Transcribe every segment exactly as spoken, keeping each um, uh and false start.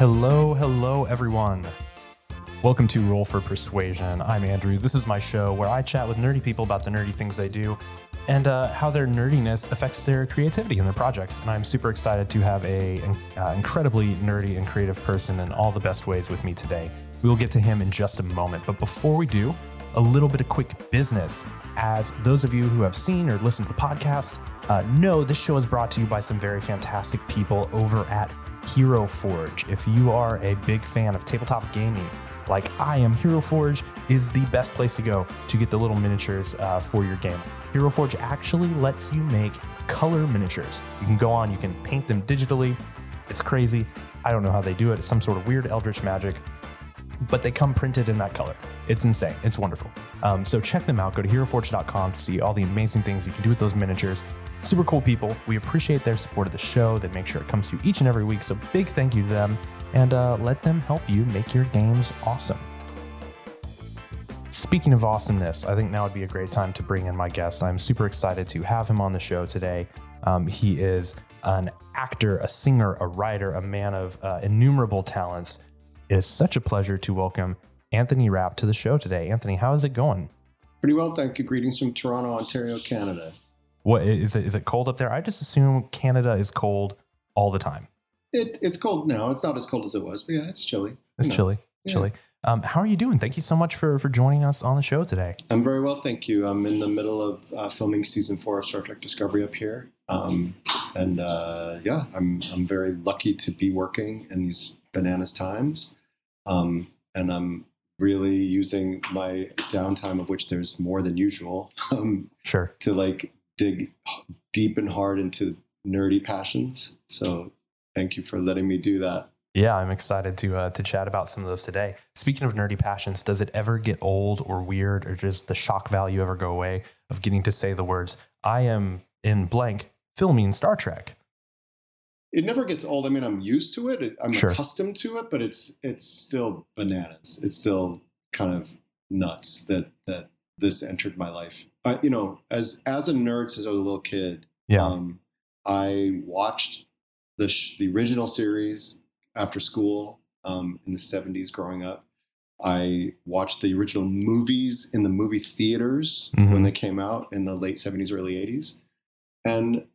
Hello, hello, everyone. Welcome to Roll for Persuasion. I'm Andrew. This is my show where I chat with nerdy people about the nerdy things they do and uh, how their nerdiness affects their creativity and their projects. And I'm super excited to have a uh, incredibly nerdy and creative person in all the best ways with me today. We'll get to him in just a moment. But before we do, a little bit of quick business. As those of you who have seen or listened to the podcast uh, know, this show is brought to you by some very fantastic people over at Hero Forge. If you are a big fan of tabletop gaming, like I am, Hero Forge is the best place to go to get the little miniatures uh, for your game. Hero Forge actually lets you make color miniatures. You can go on, you can paint them digitally. It's crazy. I don't know how they do it. It's some sort of weird eldritch magic, but they come printed in that color. It's insane. It's wonderful. Um, so check them out. Go to hero forge dot com to see all the amazing things you can do with those miniatures. Super cool people. We appreciate their support of the show. They make sure it comes to you each and every week. So big thank you to them. And uh, let them help you make your games awesome. Speaking of awesomeness, I think now would be a great time to bring in my guest. I'm super excited to have him on the show today. Um, he is an actor, a singer, a writer, a man of uh, innumerable talents. It is such a pleasure to welcome Anthony Rapp to the show today. Anthony, how is it going? Pretty well, thank you. Greetings from Toronto, Ontario, Canada. What is it? Is it cold up there? I just assume Canada is cold all the time. It, it's cold now. It's not as cold as it was, but yeah, it's chilly. It's no. chilly, yeah. chilly. Um, how are you doing? Thank you so much for, for joining us on the show today. I'm very well, thank you. I'm in the middle of uh, filming season four of Star Trek Discovery up here. Um, and uh, yeah, I'm I'm very lucky to be working in these bananas times. Um, and I'm really using my downtime, of which there's more than usual, um, sure, to like dig deep and hard into nerdy passions. So thank you for letting me do that. Yeah, I'm excited to uh, to chat about some of those today. Speaking of nerdy passions, does it ever get old or weird, or does the shock value ever go away of getting to say the words, I am in blank filming Star Trek? It never gets old. I mean, I'm used to it. I'm sure. accustomed to it, but it's it's still bananas. It's still kind of nuts that that this entered my life. Uh, you know, as as a nerd since I was a little kid, yeah. um, I watched The, sh- the original series after school um, in the seventies growing up. I watched the original movies in the movie theaters mm-hmm. when they came out in the late seventies, early eighties. And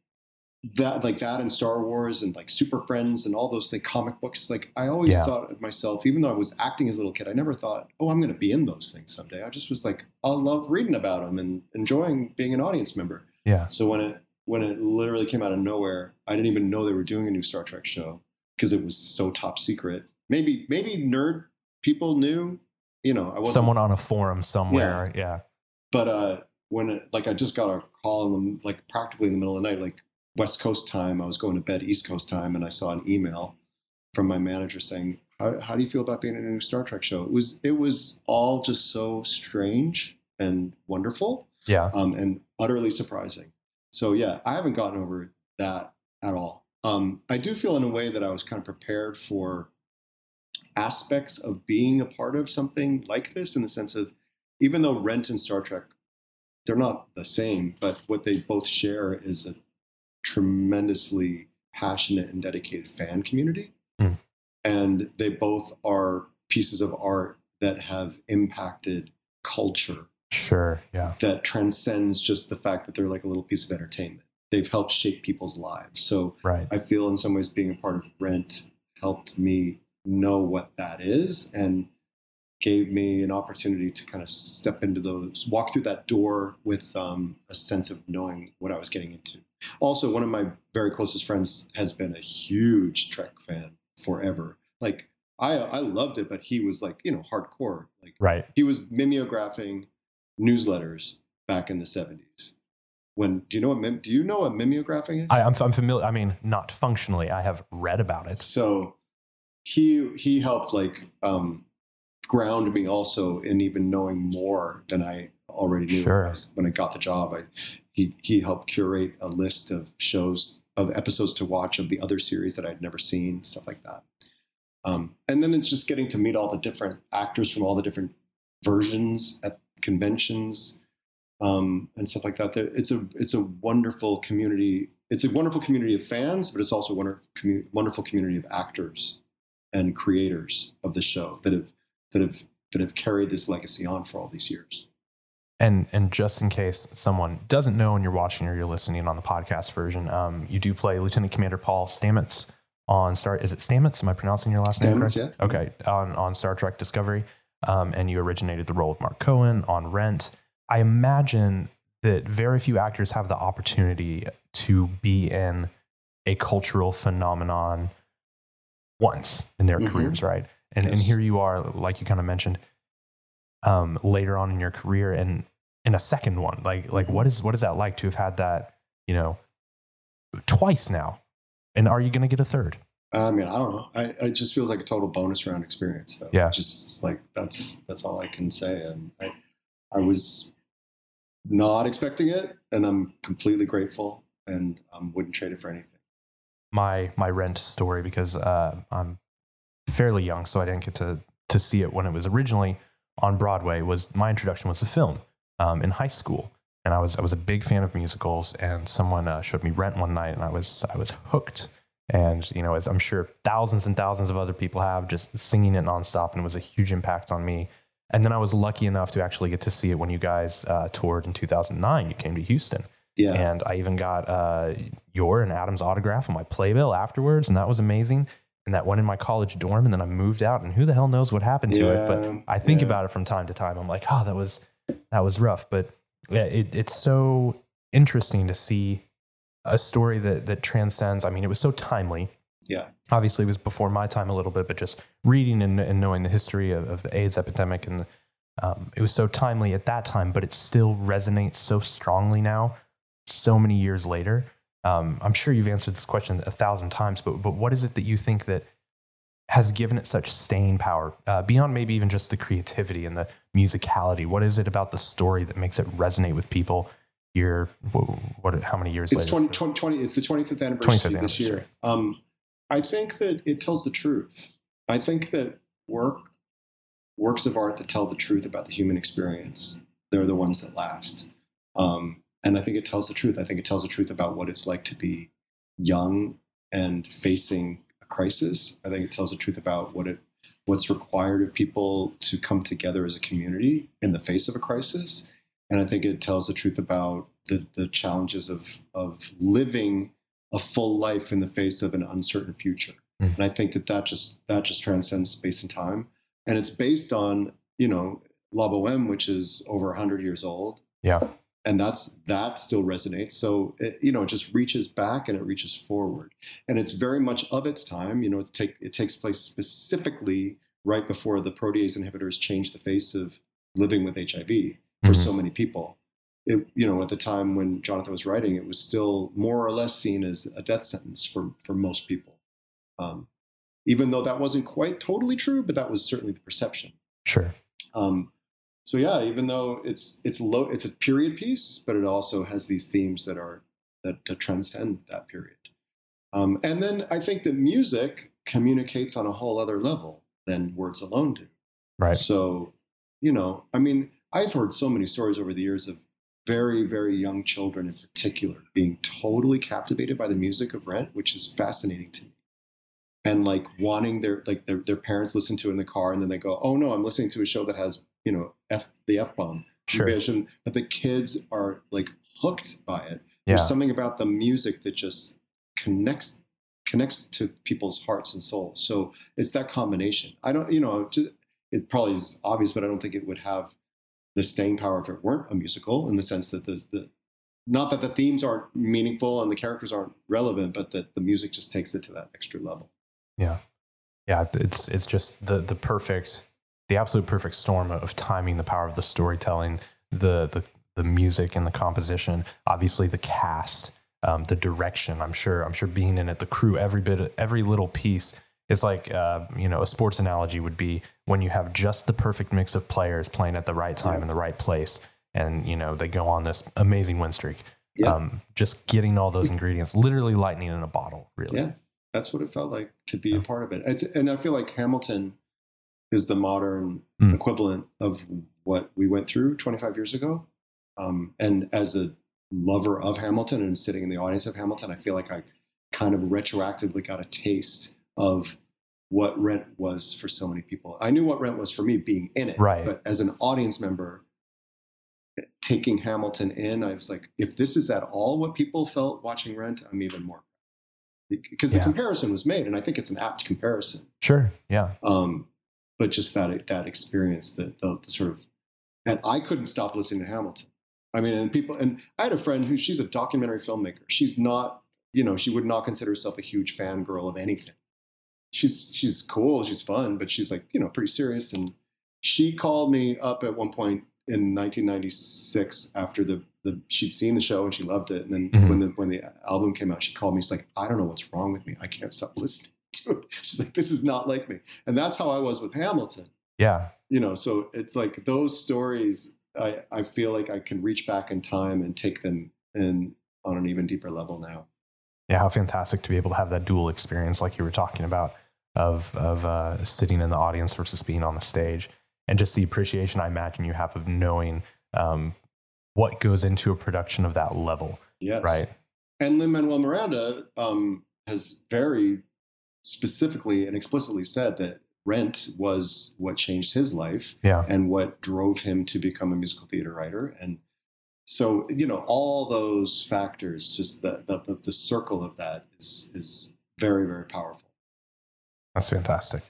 that like that and Star Wars and like Super Friends and all those things, comic books. Like I always yeah. thought of myself, even though I was acting as a little kid, I never thought, oh, I'm going to be in those things someday. I just was like, I love reading about them and enjoying being an audience member. Yeah. So when it, when it literally came out of nowhere, I didn't even know they were doing a new Star Trek show because it was so top secret. Maybe maybe nerd people knew, you know. I wasn't, Someone on a forum somewhere, yeah. yeah. But uh, when it, like I just got a call in the, like practically in the middle of the night, like West Coast time. I was going to bed East Coast time, and I saw an email from my manager saying, "How, how do you feel about being in a new Star Trek show?" It was it was all just so strange and wonderful, yeah, um, and utterly surprising. So yeah, I haven't gotten over that at all. Um, I do feel in a way that I was kind of prepared for aspects of being a part of something like this in the sense of, even though Rent and Star Trek, they're not the same, but what they both share is a tremendously passionate and dedicated fan community. Mm. And they both are pieces of art that have impacted culture. Sure. Yeah. That transcends just the fact that they're like a little piece of entertainment. They've helped shape people's lives. So right. I feel in some ways being a part of Rent helped me know what that is and gave me an opportunity to kind of step into those, walk through that door with um, a sense of knowing what I was getting into. Also, one of my very closest friends has been a huge Trek fan forever. Like I, I loved it, but he was like, you know, hardcore. Like right. He was mimeographing newsletters back in the seventies. When do you know what mem- do you know what mimeographing is? I, I'm, I'm familiar. I mean, not functionally. I have read about it. So he he helped like um, ground me also in even knowing more than I already knew. Sure. When I got the job, I, he he helped curate a list of shows of episodes to watch of the other series that I'd never seen, stuff like that. Um, and then it's just getting to meet all the different actors from all the different versions at conventions um, and stuff like that. It's a it's a wonderful community. It's a wonderful community of fans, but it's also a wonderful community of actors and creators of the show that have that have that have carried this legacy on for all these years. And and just in case someone doesn't know and you're watching or you're listening on the podcast version, um, you do play Lieutenant Commander Paul Stamets on Star. Is it Stamets? Am I pronouncing your last name correct? Stamets, yeah. Okay, on on Star Trek Discovery, um, and you originated the role of Mark Cohen on Rent. I imagine that very few actors have the opportunity to be in a cultural phenomenon once in their mm-hmm. careers, right? And yes. and here you are, like you kind of mentioned, um, later on in your career and in a second one, like, like what is, what is that like to have had that, you know, twice now? And are you going to get a third? I mean, I don't know. I, it just feels like a total bonus round experience though. Yeah. Just like, that's, that's all I can say. And I, I was not expecting it, and I'm completely grateful, and I um, wouldn't trade it for anything. My, my Rent story, because, uh, I'm fairly young, so I didn't get to, to see it when it was originally on Broadway. Was my introduction was the film um, in high school, and I was I was a big fan of musicals. And someone uh, showed me Rent one night, and I was I was hooked. And you know, as I'm sure thousands and thousands of other people have, just singing it nonstop, and it was a huge impact on me. And then I was lucky enough to actually get to see it when you guys uh, toured in two thousand nine. You came to Houston, yeah. And I even got uh, your and Adam's autograph on my playbill afterwards, and that was amazing. And that went in my college dorm, and then I moved out, and who the hell knows what happened to yeah, it. But I think yeah. about it from time to time. I'm like, oh, that was, that was rough. But yeah, it, it's so interesting to see a story that, that transcends. I mean, it was so timely. Yeah. Obviously it was before my time a little bit, but just reading and, and knowing the history of, of the AIDS epidemic, and um, it was so timely at that time, but it still resonates so strongly now, so many years later. Um, I'm sure you've answered this question a thousand times, but but what is it that you think that has given it such staying power, uh, beyond maybe even just the creativity and the musicality? What is it about the story that makes it resonate with people here? What? How many years? It's later? twenty, twenty, twenty, it's the twenty-fifth anniversary, twenty-fifth anniversary this year. Um, I think that it tells the truth. I think that work, works of art that tell the truth about the human experience, they're the ones that last. Um, And I think it tells the truth. I think it tells the truth about what it's like to be young and facing a crisis. I think it tells the truth about what it, what's required of people to come together as a community in the face of a crisis. And I think it tells the truth about the, the challenges of, of living a full life in the face of an uncertain future. Mm-hmm. And I think that that just, that just transcends space and time. And it's based on, you know, La Bohème, which is over one hundred years old. Yeah. And that's, that still resonates. So, it, you know, it just reaches back and it reaches forward, and it's very much of its time. You know, it take, it takes place specifically right before the protease inhibitors changed the face of living with H I V for mm-hmm. so many people. It, you know, at the time when Jonathan was writing, it was still more or less seen as a death sentence for, for most people. Um, even though that wasn't quite totally true, but that was certainly the perception. Sure. Um, So yeah, even though it's it's low, it's a period piece, but it also has these themes that are that, that transcend that period. Um, and then I think that music communicates on a whole other level than words alone do. Right. So, you know, I mean, I've heard so many stories over the years of very, very young children in particular being totally captivated by the music of Rent, which is fascinating to me. And like wanting their, like their, their parents listen to it in the car, and then they go, oh no, I'm listening to a show that has, you know, F the F bomb. Sure. But the kids are like hooked by it. Yeah. There's something about the music that just connects, connects to people's hearts and souls. So it's that combination. I don't, you know, it probably is obvious, but I don't think it would have the staying power if it weren't a musical, in the sense that the, the, not that the themes aren't meaningful and the characters aren't relevant, but that the music just takes it to that extra level. Yeah. Yeah. It's, it's just the, the perfect, the absolute perfect storm of timing, the power of the storytelling, the, the, the music and the composition, obviously the cast, um, the direction, I'm sure, I'm sure being in it, the crew, every bit, every little piece. It's like, uh, you know, a sports analogy would be when you have just the perfect mix of players playing at the right time yeah. in the right place. And, you know, they go on this amazing win streak, yeah. um, just getting all those ingredients, literally lightning in a bottle, really. Yeah. That's what it felt like to be a part of it. It's, and I feel like Hamilton is the modern mm. equivalent of what we went through twenty-five years ago. Um, and as a lover of Hamilton and sitting in the audience of Hamilton, I feel like I kind of retroactively got a taste of what Rent was for so many people. I knew what Rent was for me being in it. Right. But as an audience member, taking Hamilton in, I was like, if this is at all what people felt watching Rent, I'm even more. Because the yeah. comparison was made, and I think it's an apt comparison. Sure, yeah. Um, but just that that experience, that the, the sort of, and I couldn't stop listening to Hamilton. I mean, and people, and I had a friend who, she's a documentary filmmaker. She's not, you know, she would not consider herself a huge fangirl of anything. She's she's cool, she's fun, but she's like, you know, pretty serious. And she called me up at one point in nineteen ninety-six after the The, she'd seen the show and she loved it. And then mm-hmm. when the when the album came out, she called me. She's like, I don't know what's wrong with me. I can't stop listening to it. She's like, this is not like me. And that's how I was with Hamilton. Yeah. You know, so it's like those stories, I, I feel like I can reach back in time and take them in on an even deeper level now. Yeah, how fantastic to be able to have that dual experience like you were talking about of, of uh, sitting in the audience versus being on the stage. And just the appreciation I imagine you have of knowing um, what goes into a production of that level. Yes. Right. And Lin-Manuel Miranda um, has very specifically and explicitly said that Rent was what changed his life yeah. and what drove him to become a musical theater writer. And so, you know, all those factors, just the the, the circle of that is, is very, very powerful. That's fantastic.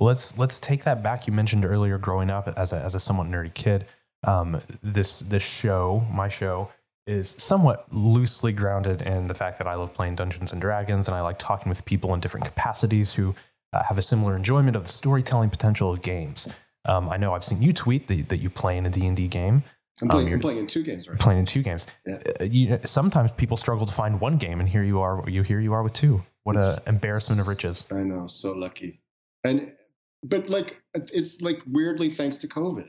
Well, let's, let's take that back. You mentioned earlier growing up as a, as a somewhat nerdy kid. Um, this, this show, my show, is somewhat loosely grounded in the fact that I love playing Dungeons and Dragons, and I like talking with people in different capacities who uh, have a similar enjoyment of the storytelling potential of games. Um, I know I've seen you tweet that, that you play in a D and D game. I'm playing, um, you're I'm playing in two games, right? Playing in two games. Yeah. Uh, you, sometimes people struggle to find one game, and here you are. You here you are with two. What an embarrassment of riches! I know, so lucky. And but like it's like weirdly thanks to COVID.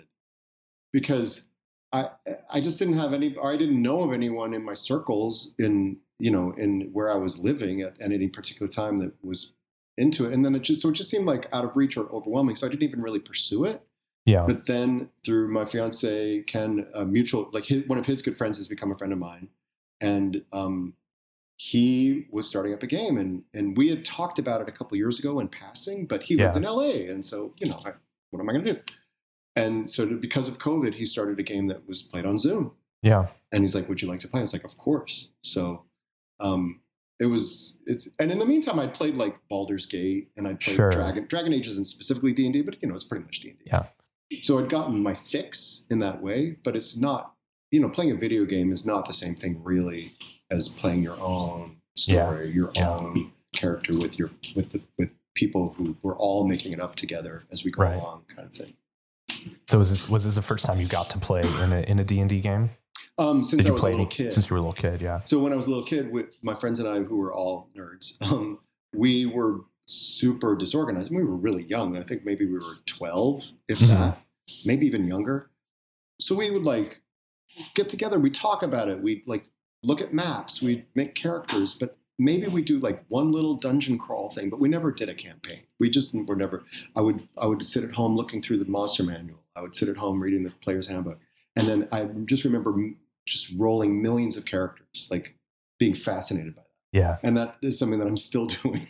Because I I just didn't have any, or I didn't know of anyone in my circles in, you know, in where I was living at, at any particular time that was into it. And then it just, so it just seemed like out of reach or overwhelming. So I didn't even really pursue it. Yeah. But then through my fiance, Ken, a mutual, like his, one of his good friends has become a friend of mine. And um, he was starting up a game and, and we had talked about it a couple of years ago in passing, but he yeah. lived in L A. And so, you know, I, what am I going to do? And so because of COVID, he started a game that was played on Zoom. Yeah. And he's like, would you like to play? And it's like, of course. So um, it was, it's, and in the meantime, I'd played like Baldur's Gate and I'd played sure. Dragon, Dragon Ages and specifically D and D, but you know, it's pretty much D and D. Yeah. So I'd gotten my fix in that way, but it's not, you know, playing a video game is not the same thing really as playing your own story, yeah. your yeah. own character with your, with the, with people who were all making it up together as we go right. along kind of thing. So was this was this the first time you got to play in a in a D and D game? Um, since I was a little kid. Since you were a little kid, yeah. So when I was a little kid, with my friends and I, who were all nerds, um, we were super disorganized. We were really young. I think maybe we were twelve, if mm-hmm. that, maybe even younger. So we would like get together. We talk about it. We like look at maps. We make characters, but maybe we do like one little dungeon crawl thing, but we never did a campaign. We just were never, I would, I would sit at home looking through the monster manual. I would sit at home reading the player's handbook. And then I just remember just rolling millions of characters, like being fascinated by that. Yeah. And that is something that I'm still doing,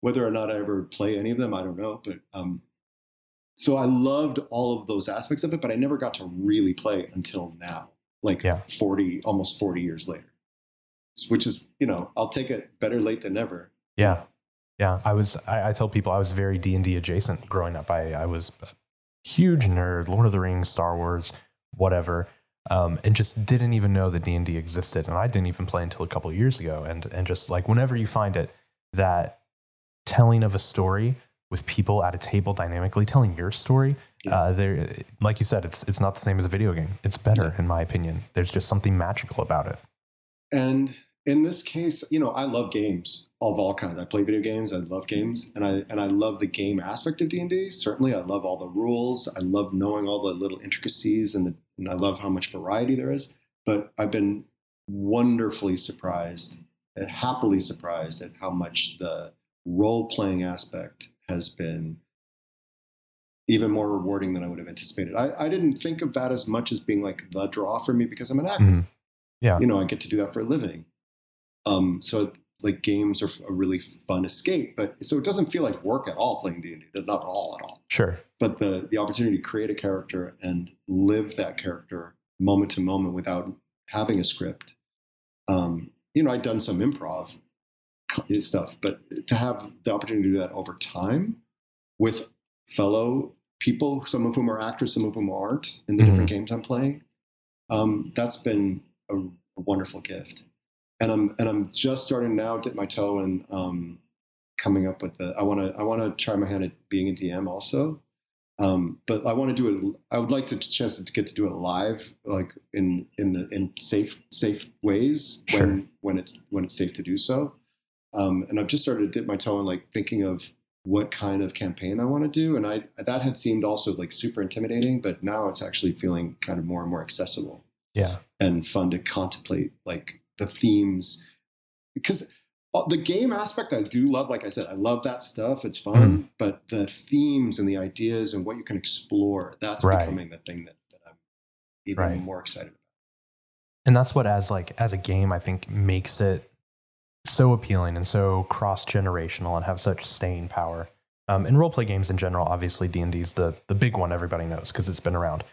whether or not I ever play any of them. I don't know. But, um, so I loved all of those aspects of it, but I never got to really play until now, like yeah. forty, almost forty years later. Which is, you know, I'll take it better late than never. Yeah. Yeah. I was, I, I tell people I was very D and D adjacent growing up. I, I was a huge nerd, Lord of the Rings, Star Wars, whatever. Um, and just didn't even know that D and D existed. And I didn't even play until a couple of years ago. And, and just like, whenever you find it, that telling of a story with people at a table dynamically telling your story, yeah. uh, there, like you said, it's, it's not the same as a video game. It's better in my opinion. There's just something magical about it. And in this case, you know, I love games of all kinds. I play video games. I love games. And I and I love the game aspect of D and D. Certainly, I love all the rules. I love knowing all the little intricacies. And, the, and I love how much variety there is. But I've been wonderfully surprised, and happily surprised at how much the role-playing aspect has been even more rewarding than I would have anticipated. I, I didn't think of that as much as being like the draw for me because I'm an actor. Mm-hmm. Yeah. You know, I get to do that for a living. Um, so like games are a really fun escape, but so it doesn't feel like work at all playing D and D, not at all at all. Sure. But the, the opportunity to create a character and live that character moment to moment without having a script. Um, you know, I'd done some improv stuff, but to have the opportunity to do that over time with fellow people, some of whom are actors, some of whom aren't, in the mm-hmm. different games I'm playing, um, that's been a, a wonderful gift. And I'm and I'm just starting now, dip my toe in um, coming up with the. I want to I want to try my hand at being a D M also, um, but I want to do it. I would like to chance to get to do it live, like in in the in safe safe ways when sure. when it's when it's safe to do so. Um, and I've just started to dip my toe in like thinking of what kind of campaign I want to do, and I that had seemed also like super intimidating, but now it's actually feeling kind of more and more accessible. Yeah, and fun to contemplate like. The themes, because the game aspect I do love, like I said, I love that stuff. It's fun, mm-hmm. but the themes and the ideas and what you can explore, that's right. becoming the thing that, that I'm even right. more excited about. And that's what as like, as a game, I think makes it so appealing and so cross-generational and have such staying power. Um, and role play games in general, obviously D and D is the, the big one everybody knows because it's been around.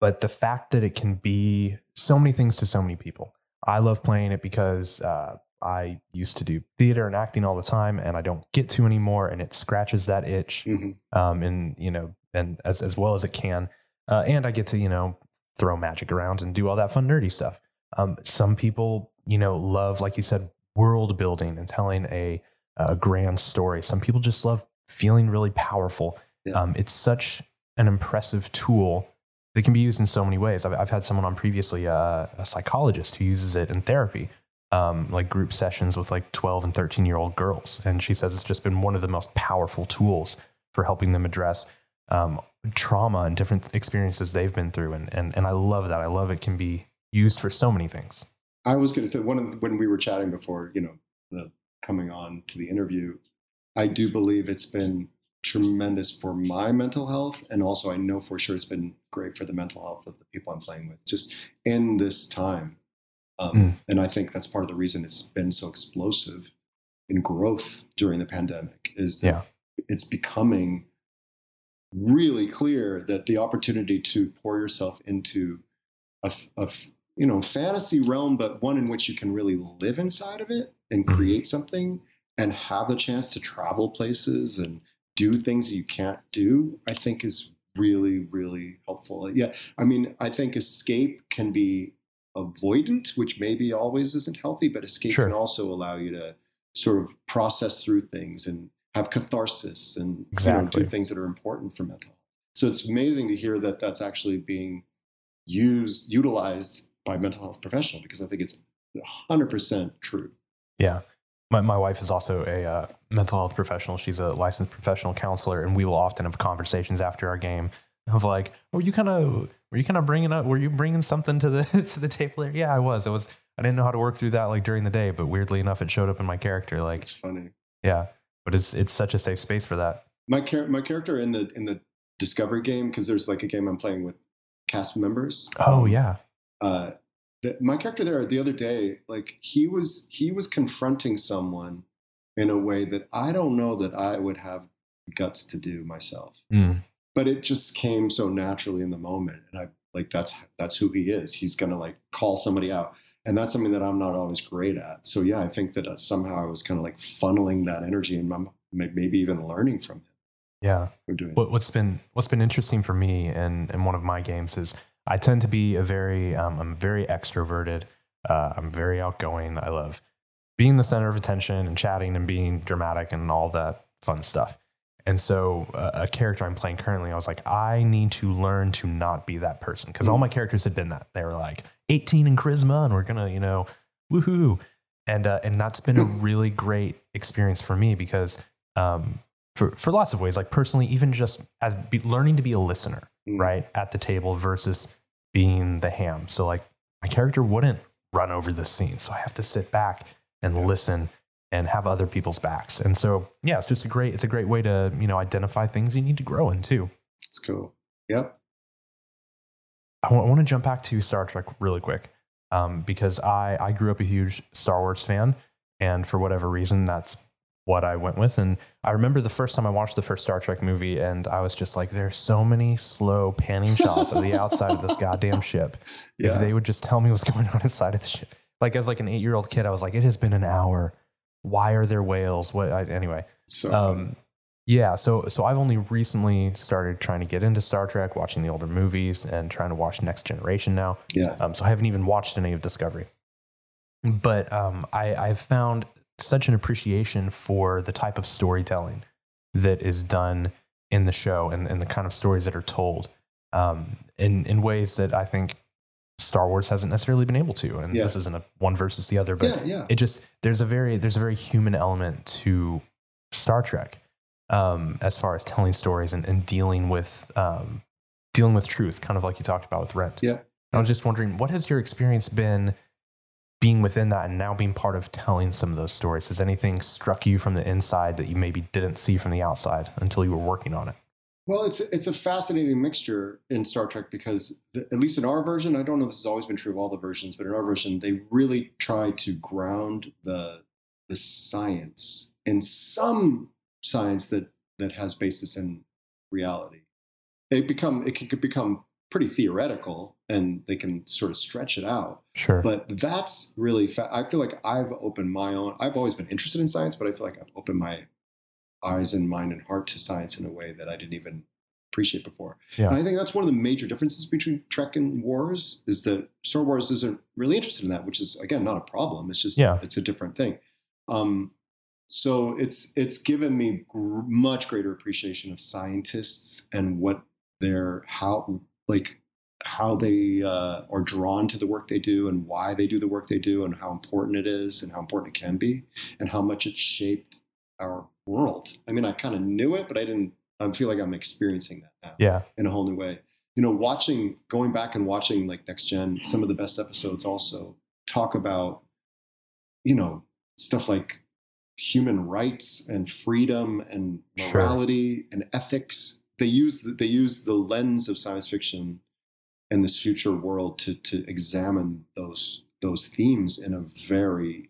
But the fact that it can be so many things to so many people. I love playing it because uh, I used to do theater and acting all the time, and I don't get to anymore. And it scratches that itch, mm-hmm. um, and you know, and as as well as it can. Uh, and I get to you know throw magic around and do all that fun nerdy stuff. Um, some people you know love, like you said, world building and telling a a grand story. Some people just love feeling really powerful. Yeah. Um, it's such an impressive tool. It can be used in so many ways. I've, I've had someone on previously, uh, a psychologist who uses it in therapy, um, like group sessions with like twelve and thirteen year old girls. And she says it's just been one of the most powerful tools for helping them address um, trauma and different experiences they've been through. And, and, and I love that. I love it can be used for so many things. I was going to say one of the, when we were chatting before, you know, the coming on to the interview, I do believe it's been tremendous for my mental health, and also I know for sure it's been great for the mental health of the people I'm playing with just in this time, um, mm. and I think that's part of the reason it's been so explosive in growth during the pandemic is that yeah. it's becoming really clear that the opportunity to pour yourself into a, a you know fantasy realm, but one in which you can really live inside of it and create something and have the chance to travel places and do things that you can't do, I think is really, really helpful. Yeah. I mean, I think escape can be avoidant, which maybe always isn't healthy, but escape sure. can also allow you to sort of process through things and have catharsis and exactly. you know, do things that are important for mental health. So it's amazing to hear that that's actually being used, utilized by mental health professionals, because I think it's one hundred percent true. Yeah. My my wife is also a uh, mental health professional. She's a licensed professional counselor, and we will often have conversations after our game of like, "Oh, you kind of were you kind of bringing up? Were you bringing something to the to the table there?" Yeah, I was. It was. I didn't know how to work through that like during the day, but weirdly enough, it showed up in my character. Like, it's funny. Yeah, but it's it's such a safe space for that. My char- my character in the in the Discovery game, because there's like a game I'm playing with cast members. Oh um, yeah. Uh, My character there the other day, like he was, he was confronting someone in a way that I don't know that I would have guts to do myself, mm. but it just came so naturally in the moment. And I like, that's, that's who he is. He's going to like call somebody out. And that's something that I'm not always great at. So yeah, I think that somehow I was kind of like funneling that energy and I'm maybe even learning from him. Yeah. Doing what, what's been, what's been interesting for me and, and one of my games is, I tend to be a very, um, I'm very extroverted. Uh, I'm very outgoing. I love being the center of attention and chatting and being dramatic and all that fun stuff. And so uh, a character I'm playing currently, I was like, I need to learn to not be that person. Cause all my characters had been that. They were like eighteen in charisma and we're going to, you know, woohoo. And, uh, and that's been a really great experience for me because, um, for, for lots of ways, like personally, even just as be, learning to be a listener, right, at the table versus being the ham. So like my character wouldn't run over the scene. So I have to sit back and yeah. listen and have other people's backs. And so, yeah, it's just a great, it's a great way to, you know, identify things you need to grow in too. It's cool. Yep. I, w- I want to jump back to Star Trek really quick. Um, because I, I grew up a huge Star Wars fan And for whatever reason, that's what I went with. And I remember the first time I watched the first Star Trek movie, and I was just like, there's so many slow panning shots of the outside of this goddamn ship. Yeah. If they would just tell me what's going on inside of the ship. Like, as like an eight year old kid, I was like, it has been an hour. Why are there whales? What? I, anyway. So um, yeah. So, so I've only recently started trying to get into Star Trek, watching the older movies and trying to watch Next Generation now. Yeah. Um, so I haven't even watched any of Discovery, but um, I, I've found such an appreciation for the type of storytelling that is done in the show and, and the kind of stories that are told um, in, in ways that I think Star Wars hasn't necessarily been able to. And yeah. this isn't a one versus the other, but yeah, yeah. it just, there's a very, there's a very human element to Star Trek um, as far as telling stories and, and dealing with, um, dealing with truth, kind of like you talked about with Rent. Yeah. I was just wondering, what has your experience been being within that and now being part of telling some of those stories? Has anything struck you from the inside that you maybe didn't see from the outside until you were working on it? Well, it's it's a fascinating mixture in Star Trek because the, at least in our version, I don't know this has always been true of all the versions, but in our version, they really try to ground the the science in some science that, that has basis in reality. They become it could become pretty theoretical, and they can sort of stretch it out. Sure. But that's really, fa- I feel like I've opened my own, I've always been interested in science, but I feel like I've opened my eyes and mind and heart to science in a way that I didn't even appreciate before. Yeah. And I think that's one of the major differences between Trek and Wars is that Star Wars isn't really interested in that, which is, again, not a problem. It's just, yeah. it's a different thing. Um, so it's, it's given me gr- much greater appreciation of scientists and what they're, how, like, how they uh, are drawn to the work they do and why they do the work they do and how important it is and how important it can be and how much it shaped our world. I mean, I kind of knew it, but I didn't, I feel like I'm experiencing that now yeah. in a whole new way. You know, watching, going back and watching like Next Gen, some of the best episodes also talk about, you know, stuff like human rights and freedom and morality sure. and ethics. They use, they use the lens of science fiction and this future world to to examine those those themes in a very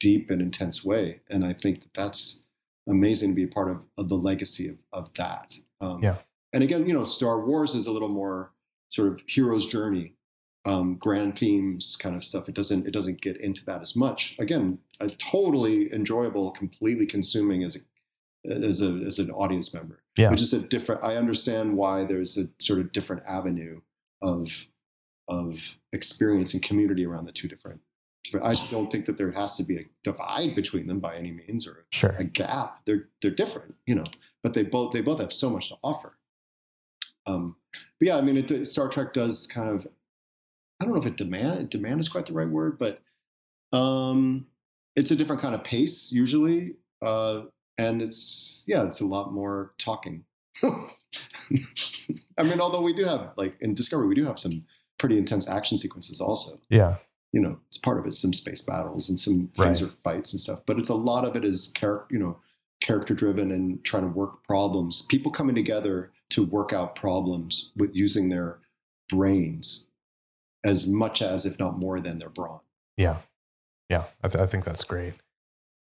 deep and intense way. And I think that that's amazing to be a part of, of the legacy of, of that. Um, yeah. And again, you know, Star Wars is a little more sort of hero's journey, um, grand themes kind of stuff. It doesn't, it doesn't get into that as much. Again, a totally enjoyable, completely consuming as a, as a, as an audience member. Yeah. Which is a different, I understand why there's a sort of different avenue of of experience and community around the two different. I don't think that there has to be a divide between them by any means or sure. a gap. They're they're different, you know, but they both they both have so much to offer. Um, but yeah, I mean, it, Star Trek does kind of, I don't know if it demand demand is quite the right word, but um, it's a different kind of pace usually. Uh, And it's, yeah, it's a lot more talking. I mean, although we do have, like, in Discovery, we do have some pretty intense action sequences also. Yeah. You know, it's part of it, some space battles and some things right. or fights and stuff. But it's a lot of it is, char- you know, character-driven and trying to work problems. People coming together to work out problems with using their brains as much as, if not more than, their brawn. Yeah. Yeah, I, th- I think that's great.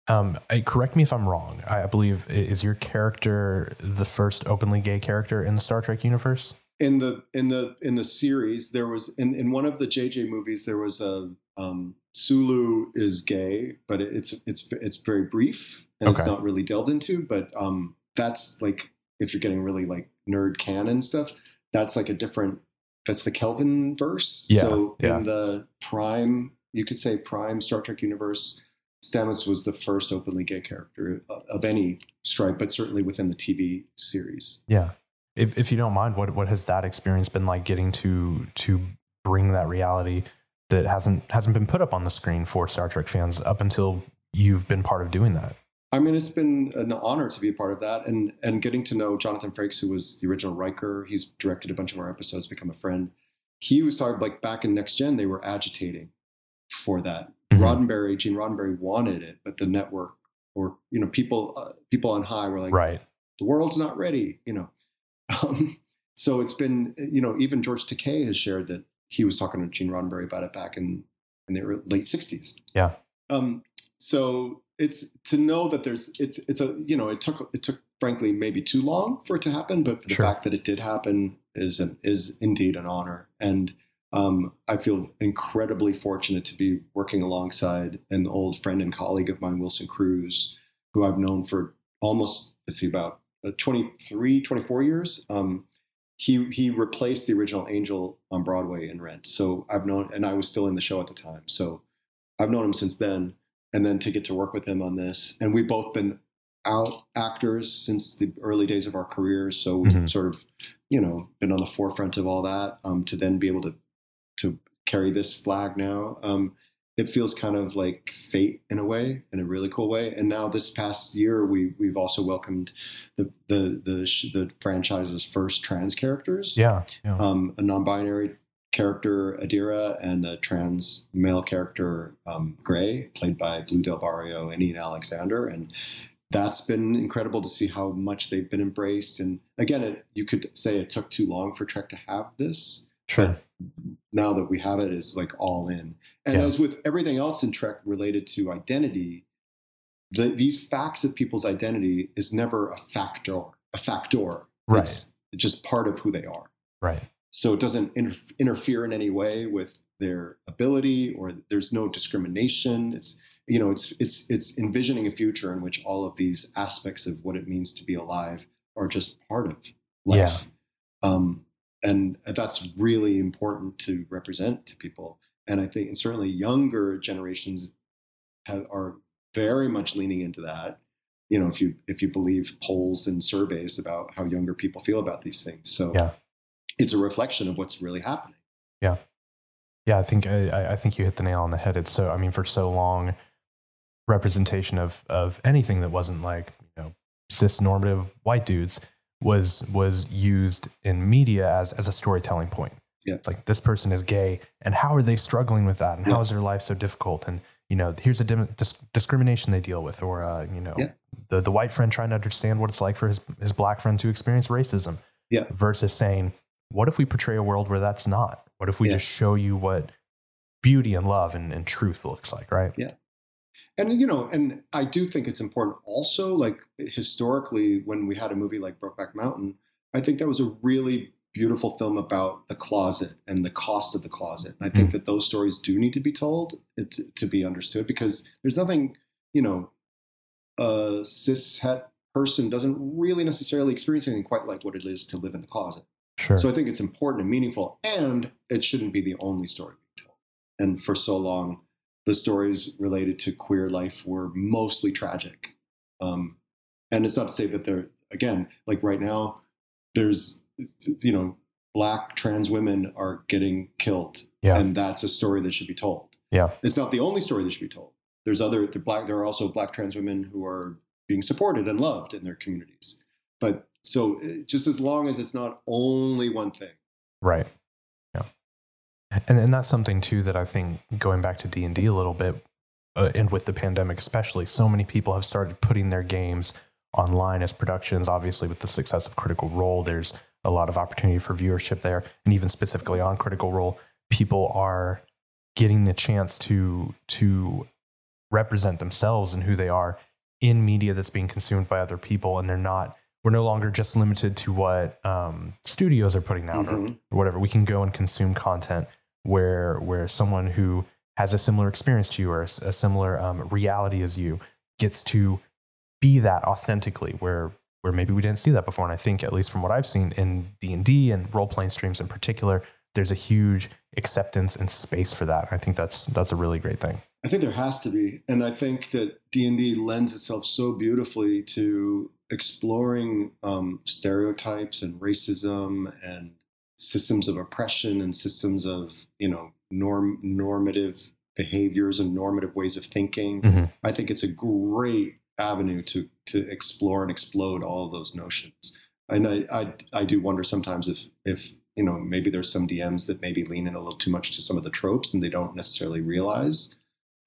Um, I, correct me if I'm wrong. I believe, is your character the first openly gay character in the Star Trek universe? In the in the in the series, there was in, in one of the J J movies, there was a um, Sulu is gay, but it's it's it's very brief and okay. it's not really delved into. But um, that's like if you're getting really like nerd canon stuff, that's like a different. That's the Kelvin verse. Yeah, so yeah. in the prime, you could say prime Star Trek universe. Stamets was the first openly gay character of any stripe, but certainly within the T V series. Yeah. If, if you don't mind, what, what has that experience been like getting to, to bring that reality that hasn't, hasn't been put up on the screen for Star Trek fans up until you've been part of doing that? I mean, it's been an honor to be a part of that and, and getting to know Jonathan Frakes, who was the original Riker. He's directed a bunch of our episodes, become a friend. He was talking like back in Next Gen, they were agitating for that. Roddenberry, Gene Roddenberry wanted it, but the network or, you know, people, uh, people on high were like, right. the world's not ready, you know? Um, so it's been, you know, even George Takei has shared that he was talking to Gene Roddenberry about it back in, in the late sixties. Yeah. Um, so it's to know that there's, it's, it's a, you know, it took, it took frankly, maybe too long for it to happen, but the sure. fact that it did happen is, an, is indeed an honor. And, um, I feel incredibly fortunate to be working alongside an old friend and colleague of mine, Wilson Cruz, who I've known for almost, let's see, about twenty-three, twenty-four years. Um, He he replaced the original Angel on Broadway in Rent. So I've known, and I was still in the show at the time. So I've known him since then. And then to get to work with him on this, and we've both been out actors since the early days of our careers. So we've mm-hmm. sort of, you know, been on the forefront of all that. Um, to then be able to to carry this flag now, um, it feels kind of like fate in a way, in a really cool way. And now this past year, we, we've also welcomed the, the, the, the franchise's first trans characters. Yeah. yeah. Um, a non-binary character, Adira, and a trans male character, um, Gray, played by Blue Del Barrio and Ian Alexander. And that's been incredible to see how much they've been embraced. And again, it, you could say it took too long for Trek to have this. Sure. Now that we have it, is like all in. And yeah. as with everything else in Trek related to identity, the, these facts of people's identity is never a factor, a factor. Right. It's just part of who they are. Right. So it doesn't inter- interfere in any way with their ability, or there's no discrimination. It's, you know, it's, it's, it's envisioning a future in which all of these aspects of what it means to be alive are just part of life. Yeah. Um, And that's really important to represent to people. And I think, and certainly younger generations have, are very much leaning into that. You know, if you, if you believe polls and surveys about how younger people feel about these things. So yeah. it's a reflection of what's really happening. Yeah. Yeah. I think, I, I think you hit the nail on the head. It's so, I mean, for so long, representation of, of anything that wasn't like, you know, cis normative white dudes was was used in media as as a storytelling point. Yeah. It's like, this person is gay, and how are they struggling with that? And yeah. how is their life so difficult? And, you know, here's a dim- dis- discrimination they deal with, or, uh, you know, yeah. the, the white friend trying to understand what it's like for his, his black friend to experience racism yeah. versus saying, what if we portray a world where that's not? What if we yeah. just show you what beauty and love and, and truth looks like, right? Yeah. And, you know, and I do think it's important also, like historically, when we had a movie like Brokeback Mountain, I think that was a really beautiful film about the closet and the cost of the closet. And I think mm-hmm. that those stories do need to be told to, to be understood, because there's nothing, you know, a cis het person doesn't really necessarily experience anything quite like what it is to live in the closet. Sure. So I think it's important and meaningful, and it shouldn't be the only story being told. And for so long, the stories related to queer life were mostly tragic. Um, and it's not to say that they're, again, like right now, there's, you know, black trans women are getting killed. Yeah. And that's a story that should be told. Yeah. It's not the only story that should be told. There's other, the black, there are also black trans women who are being supported and loved in their communities. But so just as long as it's not only one thing. Right. Yeah. And and that's something too, that I think, going back to D and D a little bit, uh, and with the pandemic especially, so many people have started putting their games online as productions. Obviously, with the success of Critical Role, there's a lot of opportunity for viewership there. And even specifically on Critical Role, people are getting the chance to to represent themselves and who they are in media that's being consumed by other people. And they're not, we're no longer just limited to what um, studios are putting out mm-hmm. or, or whatever. We can go and consume content where where someone who has a similar experience to you, or a, a similar um, reality as you, gets to be that authentically, where where maybe we didn't see that before. And I think, at least from what I've seen in D and D and role-playing streams in particular, there's a huge acceptance and space for that. I think that's that's a really great thing. I think there has to be. And I think that D and D lends itself so beautifully to exploring um, stereotypes and racism and systems of oppression and systems of, you know, norm normative behaviors and normative ways of thinking. Mm-hmm. I think it's a great avenue to, to explore and explode all of those notions. And I, I, I do wonder sometimes if, if, you know, maybe there's some D Ms that maybe lean in a little too much to some of the tropes, and they don't necessarily realize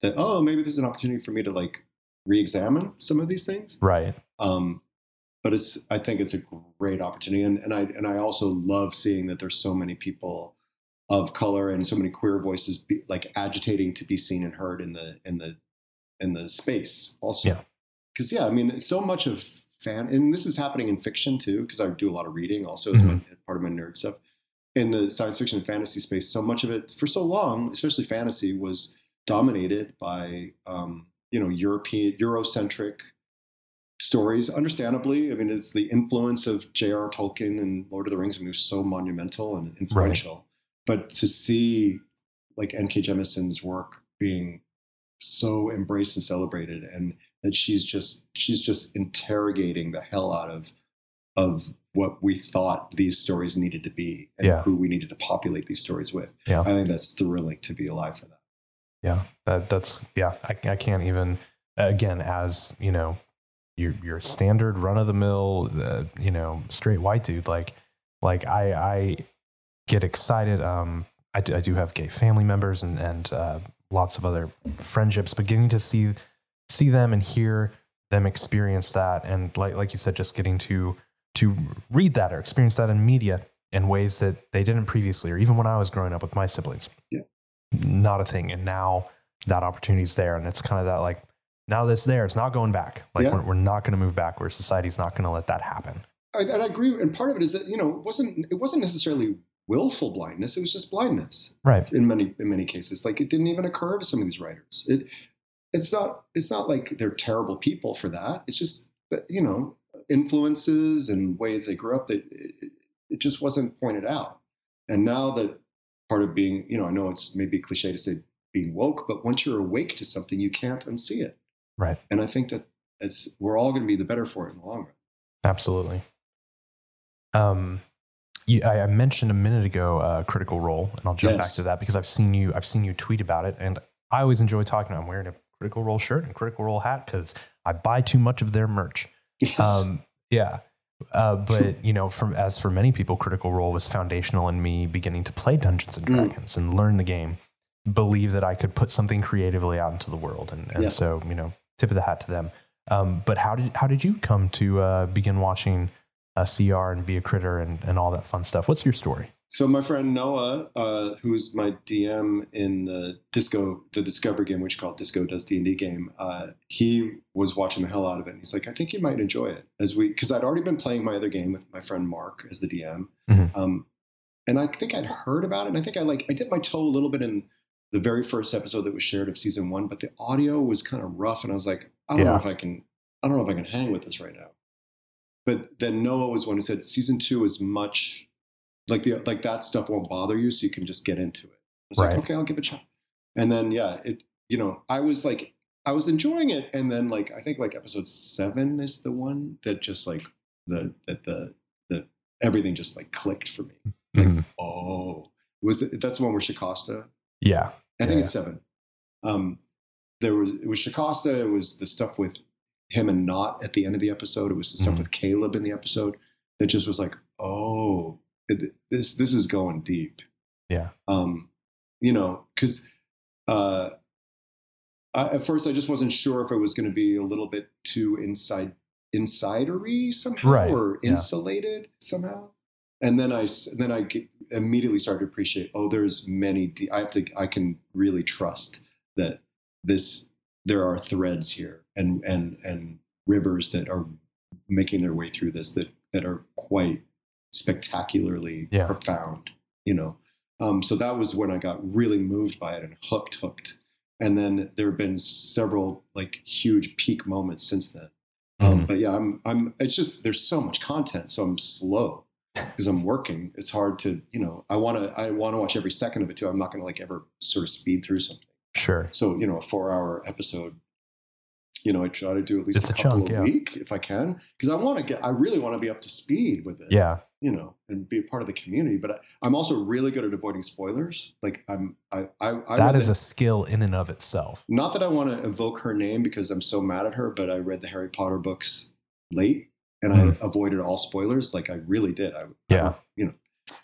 that, oh, maybe there's an opportunity for me to like re-examine some of these things. Right. Um, But it's, I think it's a great opportunity. And, and I and I also love seeing that there's so many people of color and so many queer voices be, like agitating to be seen and heard in the in the and the space also. Because, yeah. yeah, I mean, so much of fan, and this is happening in fiction too, because I do a lot of reading also as mm-hmm. my, part of my nerd stuff. In the science fiction and fantasy space, so much of it for so long, especially fantasy, was dominated by, um, you know, European, Eurocentric stories, understandably. I mean, it's the influence of J R R Tolkien and Lord of the Rings, and it was so monumental and influential. Right. But to see like N K. Jemison's work being so embraced and celebrated, and that she's just she's just interrogating the hell out of of what we thought these stories needed to be and yeah. who we needed to populate these stories with. Yeah. I think that's thrilling to be alive for that. Yeah, that, that's, yeah, I, I can't even, again, as, you know, your, your standard run of the mill, uh, you know, straight white dude, like, like I, I get excited. Um, I do, I do have gay family members and, and uh, lots of other friendships, but getting to see, see them and hear them experience that. And like, like you said, just getting to, to read that or experience that in media in ways that they didn't previously, or even when I was growing up with my siblings, yeah. not a thing. And now that opportunity's there. And it's kind of that, like, now that's there, it's not going back. Like yeah. we're, we're not going to move backwards. Society's not going to let that happen. I, and I agree. And part of it is that, you know, it wasn't, it wasn't necessarily willful blindness. It was just blindness. Right. In many, in many cases, like it didn't even occur to some of these writers. It, it's not, it's not like they're terrible people for that. It's just that, you know, influences and ways they grew up that it, it just wasn't pointed out. And now that part of being, you know, I know it's maybe cliche to say being woke, but once you're awake to something, you can't unsee it. Right. And I think that it's, we're all going to be the better for it in the long run. Absolutely. Um, you, I, I mentioned a minute ago, uh, Critical Role, and I'll jump yes. back to that because I've seen you, I've seen you tweet about it, and I always enjoy talking. I'm wearing a Critical Role shirt and Critical Role hat because I buy too much of their merch. Yes. Um, yeah. Uh, but you know, from, as for many people, Critical Role was foundational in me beginning to play Dungeons and Dragons mm. and learn the game, believe that I could put something creatively out into the world. And, and yeah. so, you know, tip of the hat to them. Um, but how did, how did you come to, uh, begin watching uh, C R and be a critter and, and all that fun stuff? What's your story? So my friend Noah, uh, who's my D M in the Disco, the Discovery game, which is called Disco Does D and D game, uh, he was watching the hell out of it. And he's like, I think you might enjoy it. As we, because I'd already been playing my other game with my friend Mark as the D M. Mm-hmm. Um, and I think I'd heard about it. And I think I like, I dipped my toe a little bit in the very first episode that was shared of season one, but the audio was kind of rough. And I was like, I don't yeah. know if I can, I don't know if I can hang with this right now. But then Noah was one who said season two is much... Like the like that stuff won't bother you, so you can just get into it. I was right. like, okay, I'll give it a shot. And then yeah, it you know, I was like I was enjoying it, and then like I think like episode seven is the one that just like the that the the everything just like clicked for me. Like, mm-hmm. oh was it, that's the one with Shikasta? Yeah. I think yeah. it's seven. Um there was it was Shikasta, it was the stuff with him and Nott at the end of the episode, it was the stuff mm-hmm. with Caleb in the episode that just was like, oh, It, this this is going deep, yeah. Um, you know, because uh, I, at first I just wasn't sure if it was going to be a little bit too inside insidery somehow right. or insulated yeah. somehow, and then I then I immediately started to appreciate. Oh, there's many. De- I have to. I can really trust that this. There are threads here and and and rivers that are making their way through this that that are quite. Spectacularly yeah. profound, you know. Um, so that was when I got really moved by it and hooked, hooked. And then there have been several like huge peak moments since then. Um, mm-hmm. But yeah, I'm, I'm. It's just there's so much content, so I'm slow because I'm working. It's hard to, you know. I want to, I want to watch every second of it too. I'm not going to like ever sort of speed through something. Sure. So you know, a four-hour episode. You know, I try to do at least it's a couple chunk, a yeah. week if I can, because I want to get, I really want to be up to speed with it. Yeah. You know, and be a part of the community. But I, I'm also really good at avoiding spoilers. Like I'm, I, I, I that is the, a skill in and of itself. Not that I want to evoke her name because I'm so mad at her, but I read the Harry Potter books late and mm-hmm. I avoided all spoilers. Like I really did. I, yeah. I, you know,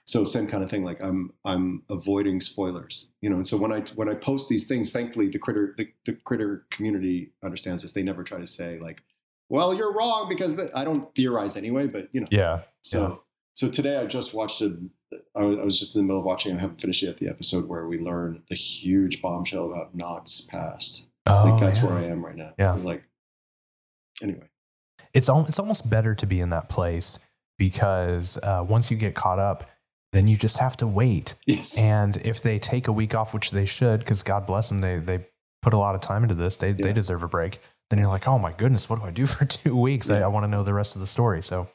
so same kind of thing. Like I'm, I'm avoiding spoilers, you know? And so when I, when I post these things, thankfully the critter, the, the critter community understands this. They never try to say like, well, you're wrong because the, I don't theorize anyway, but you know, yeah. So, yeah. so today I just watched a, I was just in the middle of watching, I haven't finished yet the episode where we learn the huge bombshell about Nott's past. Oh, like that's yeah. where I am right now. Yeah. I'm like, anyway, it's al- it's almost better to be in that place because uh, once you get caught up, then you just have to wait. Yes. And if they take a week off, which they should, because God bless them, they they put a lot of time into this. They yeah. they deserve a break. Then you're like, oh my goodness, what do I do for two weeks? Yeah. I, I want to know the rest of the story. So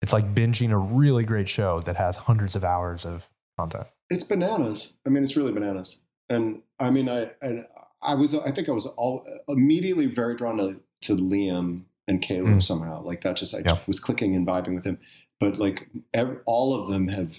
it's like binging a really great show that has hundreds of hours of content. It's bananas. I mean, it's really bananas. And I mean, I and I was I think I was all immediately very drawn to, to Liam and Caleb mm. somehow. Like that just I yeah. was clicking and vibing with him. But like every, all of them have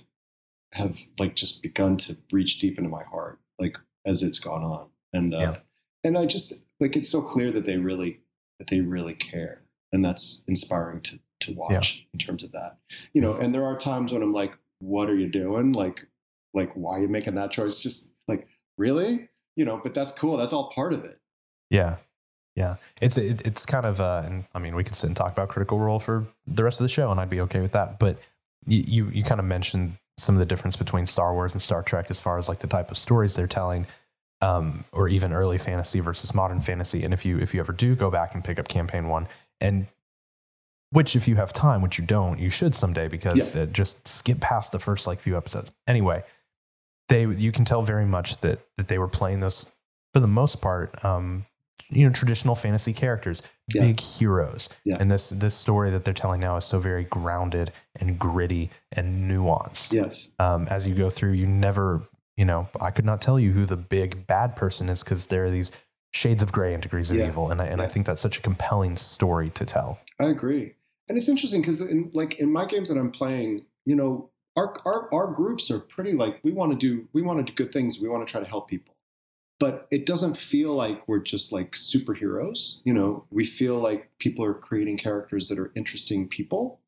have like just begun to reach deep into my heart, like as it's gone on. And uh, yeah. and I just like it's so clear that they really that they really care. And that's inspiring to to watch yeah. in terms of that. You know, and there are times when I'm like, what are you doing? Like like why are you making that choice? Just like, really? You know, but that's cool. That's all part of it. Yeah. Yeah. It's, it, it's kind of, uh, and I mean, we could sit and talk about Critical Role for the rest of the show and I'd be okay with that. But you, you, you kind of mentioned some of the difference between Star Wars and Star Trek, as far as like the type of stories they're telling, um, or even early fantasy versus modern fantasy. And if you, if you ever do go back and pick up campaign one, and which, if you have time, which you don't, you should someday, because yeah. it just skip past the first like few episodes. Anyway, they, you can tell very much that, that they were playing this for the most part, um, you know, traditional fantasy characters, yeah. big heroes. Yeah. And this, this story that they're telling now is so very grounded and gritty and nuanced. Yes. Um, as you go through, you never, you know, I could not tell you who the big bad person is, because there are these shades of gray and degrees of yeah. evil. And I, and yeah. I think that's such a compelling story to tell. I agree. And it's interesting because in, like in my games that I'm playing, you know, our, our, our groups are pretty like, we want to do, we want to do good things. We want to try to help people. But it doesn't feel like we're just like superheroes. You know, we feel like people are creating characters that are interesting people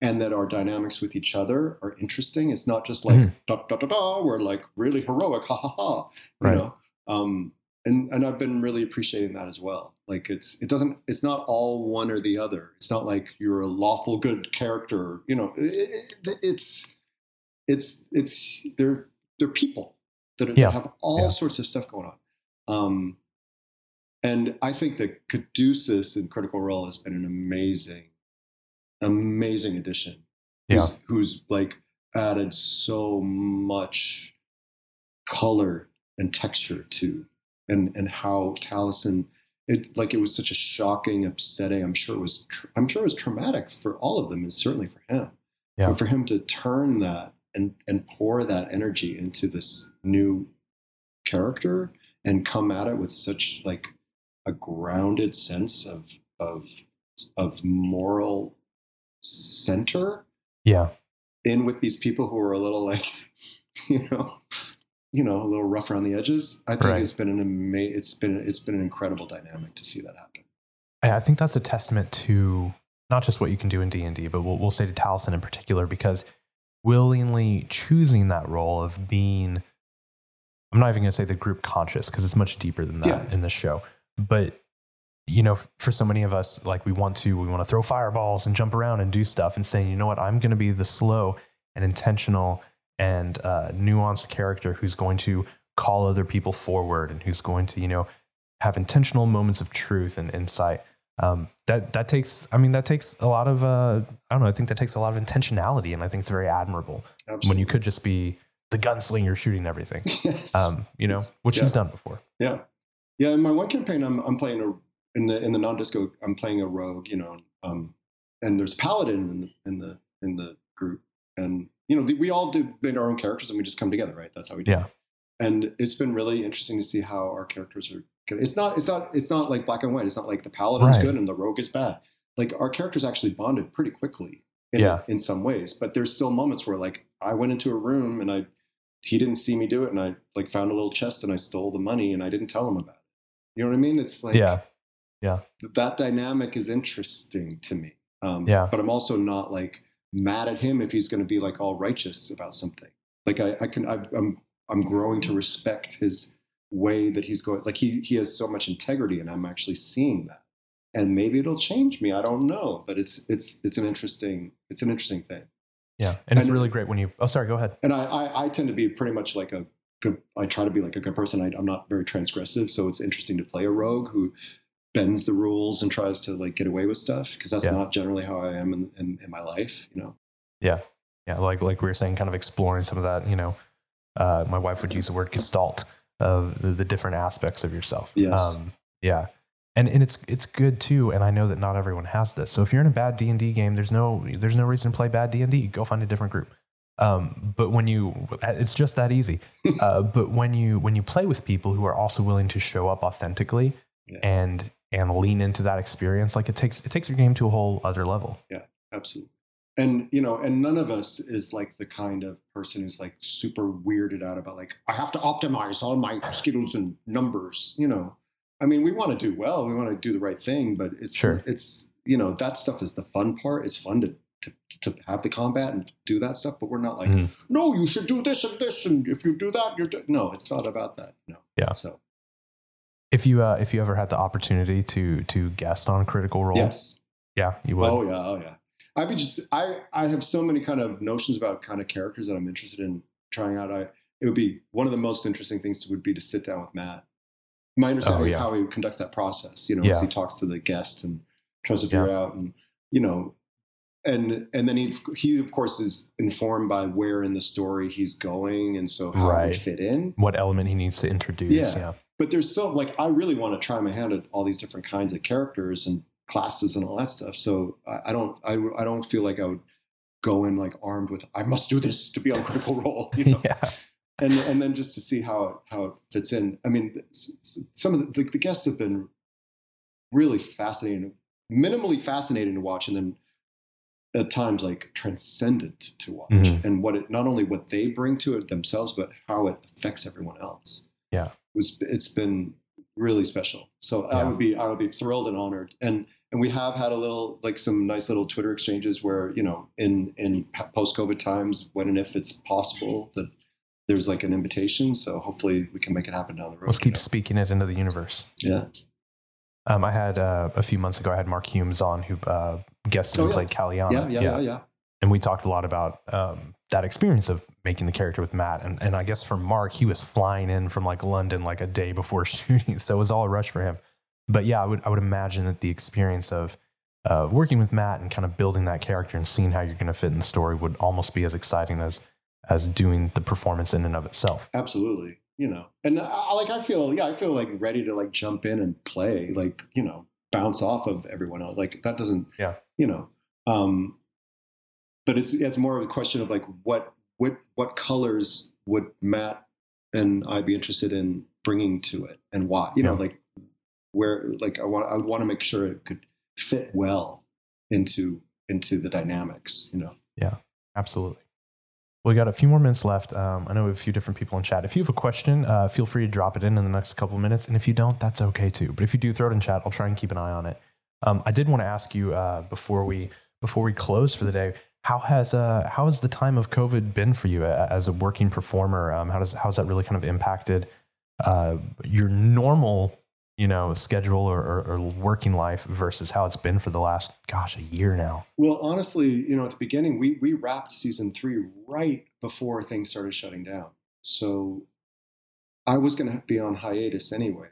and that our dynamics with each other are interesting. It's not just like, mm. da, da, da, da, we're like really heroic, ha, ha, ha, you right. know? Um, and, and I've been really appreciating that as well. Like it's, it doesn't, it's not all one or the other. It's not like you're a lawful good character, you know, it, it, it's, it's, it's, they're, they're people that, are, yeah. that have all yeah. sorts of stuff going on. Um, and I think that Caduceus in Critical Role has been an amazing, amazing addition. Yeah. Who's, who's like added so much color and texture to, and, and how Taliesin, it like, it was such a shocking, upsetting, I'm sure it was, tra- I'm sure it was traumatic for all of them, and certainly for him. Yeah. But for him to turn that and, and pour that energy into this new character and come at it with such like a grounded sense of of of moral center, yeah, in with these people who are a little like, you know, you know, a little rough around the edges. I think right. it's been an amazing, it's been it's been an incredible dynamic to see that happen. I think that's a testament to not just what you can do in D and D, but we'll, we'll say to Taliesin in particular, because willingly choosing that role of being, I'm not even going to say the group conscious, because it's much deeper than that yeah. in this show. But, you know, for so many of us, like we want to, we want to throw fireballs and jump around and do stuff, and saying, you know what, I'm going to be the slow and intentional and uh, nuanced character who's going to call other people forward and who's going to, you know, have intentional moments of truth and insight. Um, that, that takes, I mean, that takes a lot of, uh, I don't know, I think that takes a lot of intentionality, and I think it's very admirable. Absolutely. When you could just be the gunslinger shooting everything, yes. um, you know, which yeah. he's done before. Yeah. Yeah. In my one campaign, I'm, I'm playing a, in the, in the non-disco, I'm playing a rogue, you know, um, and there's a paladin in the, in the, in the group, and, you know, the, we all do made our own characters and we just come together, right? That's how we do yeah. it. And it's been really interesting to see how our characters are. It's not, it's not, it's not like black and white. It's not like the paladin's right. good and the rogue is bad. Like our characters actually bonded pretty quickly in, yeah. in some ways, but there's still moments where like I went into a room and I, he didn't see me do it. And I like found a little chest and I stole the money and I didn't tell him about it. You know what I mean? It's like, yeah, yeah, that dynamic is interesting to me. Um, yeah. But I'm also not like mad at him if he's going to be like all righteous about something. Like I, I can, I, I'm, I'm growing to respect his way that he's going, like he he has so much integrity, and I'm actually seeing that, and maybe it'll change me, I don't know, but it's it's it's an interesting it's an interesting thing. Yeah. And, and it's really great when you oh sorry go ahead and I, I I tend to be pretty much like a good, I try to be like a good person. I, I'm not very transgressive, so it's interesting to play a rogue who bends the rules and tries to like get away with stuff, because that's yeah. not generally how I am in, in, in my life, you know? Yeah. Yeah. Like, like we were saying, kind of exploring some of that, you know, uh, my wife would use the word gestalt of the, the different aspects of yourself. Yes. Um, yeah. And, and it's, it's good too. And I know that not everyone has this. So if you're in a bad D and D game, there's no, there's no reason to play bad D and D. Go find a different group. Um, but when you, it's just that easy. Uh, but when you, when you play with people who are also willing to show up authentically yeah. and, and lean into that experience, like it takes, it takes your game to a whole other level. Yeah, absolutely. And, you know, and none of us is like the kind of person who's like super weirded out about like, I have to optimize all my skills and numbers, you know? I mean, we want to do well, we want to do the right thing, but it's, sure. it's, you know, that stuff is the fun part. It's fun to, to, to have the combat and do that stuff, but we're not like, mm. no, you should do this and this. And if you do that, you're, do-. no, it's not about that. No. Yeah. So if you, uh, if you ever had the opportunity to, to guest on Critical Role. Yes. Yeah, you would. Oh yeah. Oh yeah. I'd be just, I, I have so many kind of notions about kind of characters that I'm interested in trying out. I, it would be one of the most interesting things would be to sit down with Matt. My understanding oh, yeah. of how he conducts that process, you know, yeah. as he talks to the guest and tries to figure yeah. out and, you know, and, and then he, he of course is informed by where in the story he's going. And so how right. he fit in, what element he needs to introduce. Yeah. yeah. But there's so like, I really want to try my hand at all these different kinds of characters and classes and all that stuff. So I, I don't, I, I don't feel like I would go in like armed with, I must do this to be on Critical Role, you know? yeah. And and then just to see how how it fits in. I mean, some of the, the guests have been really fascinating, minimally fascinating to watch, and then at times like transcendent to watch. Mm-hmm. And what it not only what they bring to it themselves, but how it affects everyone else. Yeah, it was it's been really special. So yeah. I would be I would be thrilled and honored. And and we have had a little like some nice little Twitter exchanges where, you know, in in post COVID times, when and if it's possible that. There's like an invitation, so hopefully we can make it happen down the road. Let's keep you know? speaking it into the universe. Yeah. Um, I had uh, a few months ago. I had Mark Humes on, who uh, guested oh, and yeah. played Caliana. Yeah yeah, yeah, yeah, yeah. And we talked a lot about um, that experience of making the character with Matt, and and I guess for Mark, he was flying in from like London like a day before shooting, so it was all a rush for him. But yeah, I would I would imagine that the experience of of working with Matt and kind of building that character and seeing how you're going to fit in the story would almost be as exciting as. as doing the performance in and of itself. Absolutely. You know, and I, like, I feel, yeah, I feel like ready to like jump in and play, like, you know, bounce off of everyone else. Like that doesn't, yeah. you know, um, but it's, it's more of a question of like, what, what, what colors would Matt and I be interested in bringing to it and why, you yeah. know, like where, like I want, I want to make sure it could fit well into, into the dynamics, you know? Yeah, absolutely. We got a few more minutes left. Um, I know we have a few different people in chat. If you have a question, uh, feel free to drop it in in the next couple of minutes. And if you don't, that's okay too. But if you do throw it in chat, I'll try and keep an eye on it. Um, I did want to ask you uh, before we before we close for the day, how has uh, how has the time of COVID been for you as a working performer? Um, how does how's that really kind of impacted uh, your normal you know schedule or, or, or working life versus how it's been for the last gosh a year now? Well, honestly, you know, at the beginning we we wrapped season three right before things started shutting down, so I was going to be on hiatus anyway,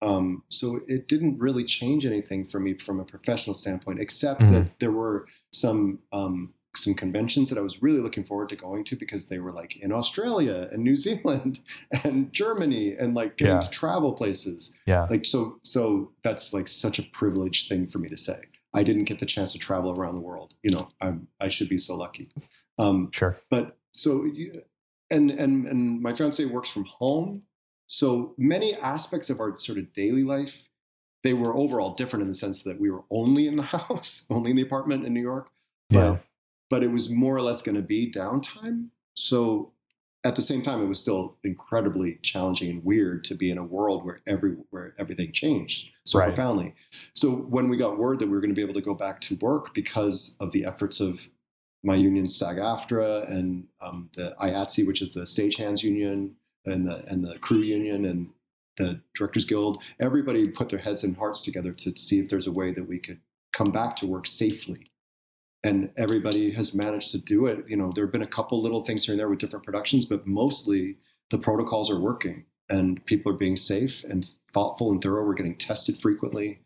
um so it didn't really change anything for me from a professional standpoint, except mm-hmm. that there were some um some conventions that I was really looking forward to going to, because they were like in Australia and New Zealand and Germany and like getting yeah. to travel places. Yeah. Like, so, so that's like such a privileged thing for me to say. I didn't get the chance to travel around the world. You know, I'm, I should be so lucky. Um, sure. But so, and, and, and my fiance works from home. So many aspects of our sort of daily life, they were overall different in the sense that we were only in the house, only in the apartment in New York. But yeah. But it was more or less going to be downtime. So at the same time, it was still incredibly challenging and weird to be in a world where every where everything changed so right. profoundly. So when we got word that we were going to be able to go back to work because of the efforts of my union SAG-AFTRA and um, the I A T S E, which is the stagehands union and the and the crew union and the Directors Guild, everybody put their heads and hearts together to see if there's a way that we could come back to work safely. And everybody has managed to do it. You know, there have been a couple little things here and there with different productions, but mostly the protocols are working and people are being safe and thoughtful and thorough. We're getting tested frequently.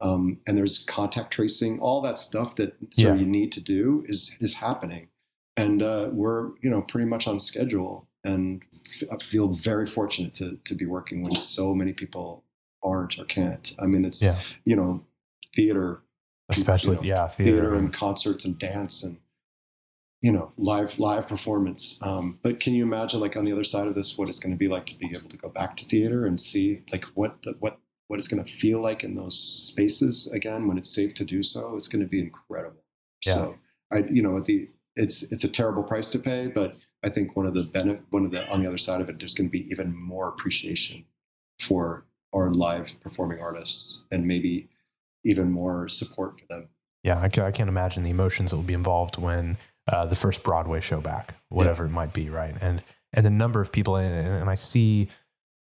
Um, and there's contact tracing, all that stuff that so yeah. you need to do is, is happening. And uh, we're, you know, pretty much on schedule, and f- I feel very fortunate to to be working when so many people aren't or can't. I mean, it's, yeah. you know, theater, especially, you know, yeah, theater, theater and concerts and dance and, you know, live, live performance. Um, but can you imagine, like, on the other side of this, what it's going to be like to be able to go back to theater and see like what, the, what, what it's going to feel like in those spaces again, when it's safe to do so? It's going to be incredible. Yeah. So I, you know, at the, it's, it's a terrible price to pay, but I think one of the benefit, one of the, on the other side of it, there's going to be even more appreciation for our live performing artists, and maybe even more support for them. Yeah. I can, I can't imagine the emotions that will be involved when, Uh, the first Broadway show back, whatever yeah. it might be, right? And and the number of people, in, and I see,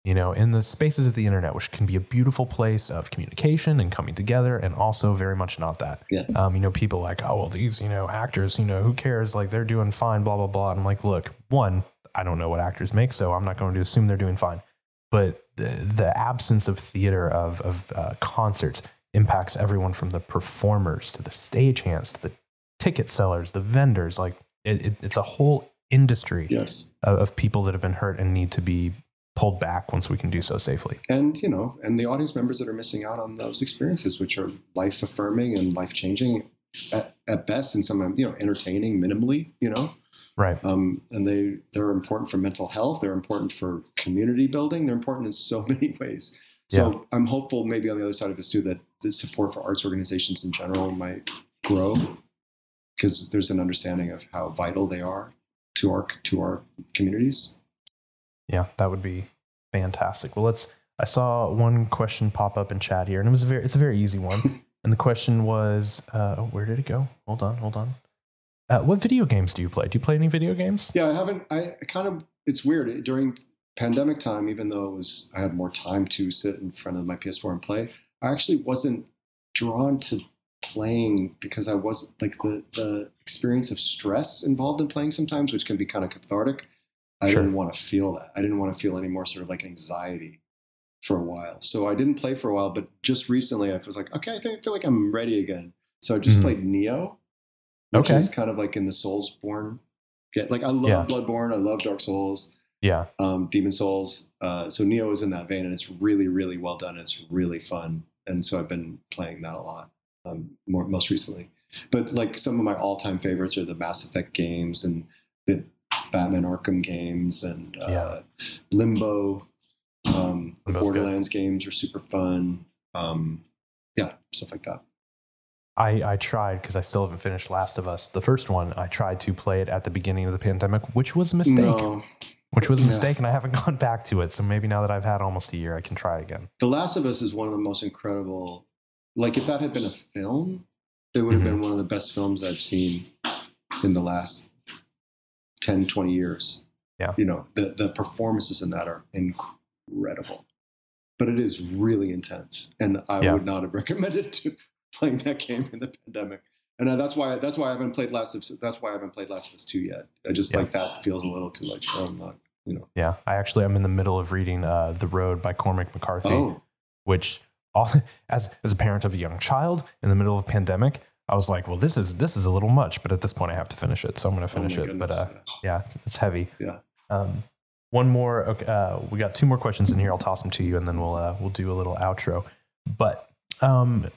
you know, in the spaces of the internet, which can be a beautiful place of communication and coming together, and also very much not that. Yeah. Um, you know, people like, oh, well, these, you know, actors, you know, who cares? Like, they're doing fine, blah, blah, blah. And I'm like, look, one, I don't know what actors make, so I'm not going to assume they're doing fine. But the, the absence of theater, of, of uh, concerts, impacts everyone from the performers to the stagehands to the ticket sellers, the vendors, like it, it, it's a whole industry yes. of, of people that have been hurt and need to be pulled back once we can do so safely. And, you know, and the audience members that are missing out on those experiences, which are life affirming and life changing at, at best, and sometimes, you know, entertaining minimally, you know, right. Um, and they, they're important for mental health. They're important for community building. They're important in so many ways. So yeah. I'm hopeful maybe on the other side of this too, that the support for arts organizations in general might grow, because there's an understanding of how vital they are to our, to our communities. Yeah, that would be fantastic. Well, let's, I saw one question pop up in chat here, and it was a very, it's a very easy one. And the question was, uh, where did it go? Hold on, hold on. Uh, what video games do you play? Do you play any video games? Yeah, I haven't, I kind of, it's weird during pandemic time, even though it was, I had more time to sit in front of my P S four and play. I actually wasn't drawn to playing, because I was like the, the experience of stress involved in playing sometimes, which can be kind of cathartic. I sure. didn't want to feel that. I didn't want to feel any more sort of like anxiety for a while. So I didn't play for a while, but just recently I was like, okay, I think I feel like I'm ready again. So I just mm-hmm. played Neo, which okay. is kind of like in the Soulsborne. Yeah, like I love yeah. Bloodborne. I love Dark Souls. Yeah. Um, Demon Souls. Uh, so Neo is in that vein, and it's really, really well done. It's really fun. And so I've been playing that a lot. Um, more, most recently, but like some of my all-time favorites are the Mass Effect games and the Batman Arkham games and uh, yeah. Limbo. Um, the Borderlands good. games are super fun. Um, yeah, stuff like that. I, I tried, because I still haven't finished Last of Us, the first one. I tried to play it at the beginning of the pandemic, which was a mistake. No. Which was a mistake, yeah. and I haven't gone back to it. So maybe now that I've had almost a year, I can try again. The Last of Us is one of the most incredible. Like, if that had been a film, it would have mm-hmm. been one of the best films I've seen in the last ten, twenty years. Yeah. You know, the, the performances in that are incredible, but it is really intense. And I yeah. would not have recommended to playing that game in the pandemic. And that's why, that's why I haven't played Last of, that's why I haven't played Last of Us two yet. I just yeah. like, that feels a little too like, oh, I'm not, you know. Yeah. I actually, I'm in the middle of reading uh, The Road by Cormac McCarthy, oh. which, As as a parent of a young child in the middle of a pandemic, I was like, well, this is this is a little much, but at this point I have to finish it. So I'm going to finish oh it. Goodness. But uh, yeah, it's, it's heavy. Yeah. Um, one more. Okay, uh, we got two more questions in here. I'll toss them to you, and then we'll uh, we'll do a little outro. But um,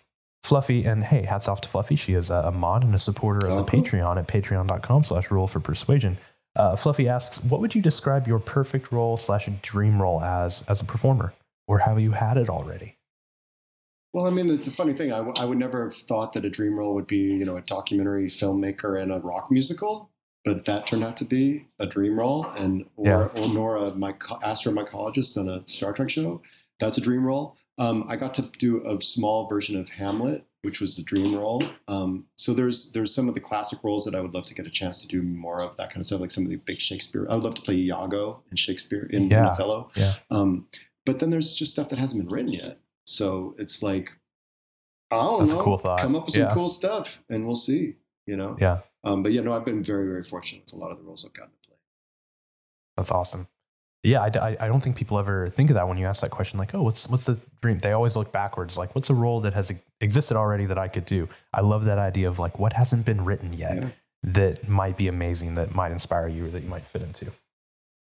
Fluffy, and hey, hats off to Fluffy. She is a, a mod and a supporter of oh. the Patreon at patreon.com slash role for persuasion. Uh, Fluffy asks, what would you describe your perfect role slash dream role as as a performer? Or have you had it already? Well, I mean, it's a funny thing. I, w- I would never have thought that a dream role would be, you know, a documentary filmmaker and a rock musical, but that turned out to be a dream role. And or, yeah. or nor a myco- astromycologist on a Star Trek show. That's a dream role. Um, I got to do a small version of Hamlet, which was a dream role. Um, so there's there's some of the classic roles that I would love to get a chance to do more of, that kind of stuff, like some of the big Shakespeare. I would love to play Iago in Shakespeare in, yeah. in Othello. Yeah. Um, but then there's just stuff that hasn't been written yet. So it's like, I don't That's know, a cool thought. Come up with some yeah. cool stuff and we'll see, you know? Yeah. Um, but, you know, I've been very, very fortunate with a lot of the roles I've gotten to play. That's awesome. Yeah, I, I don't think people ever think of that when you ask that question, like, oh, what's what's the dream? They always look backwards, like, what's a role that has existed already that I could do? I love that idea of, like, what hasn't been written yet yeah. that might be amazing, that might inspire you, or that you might fit into.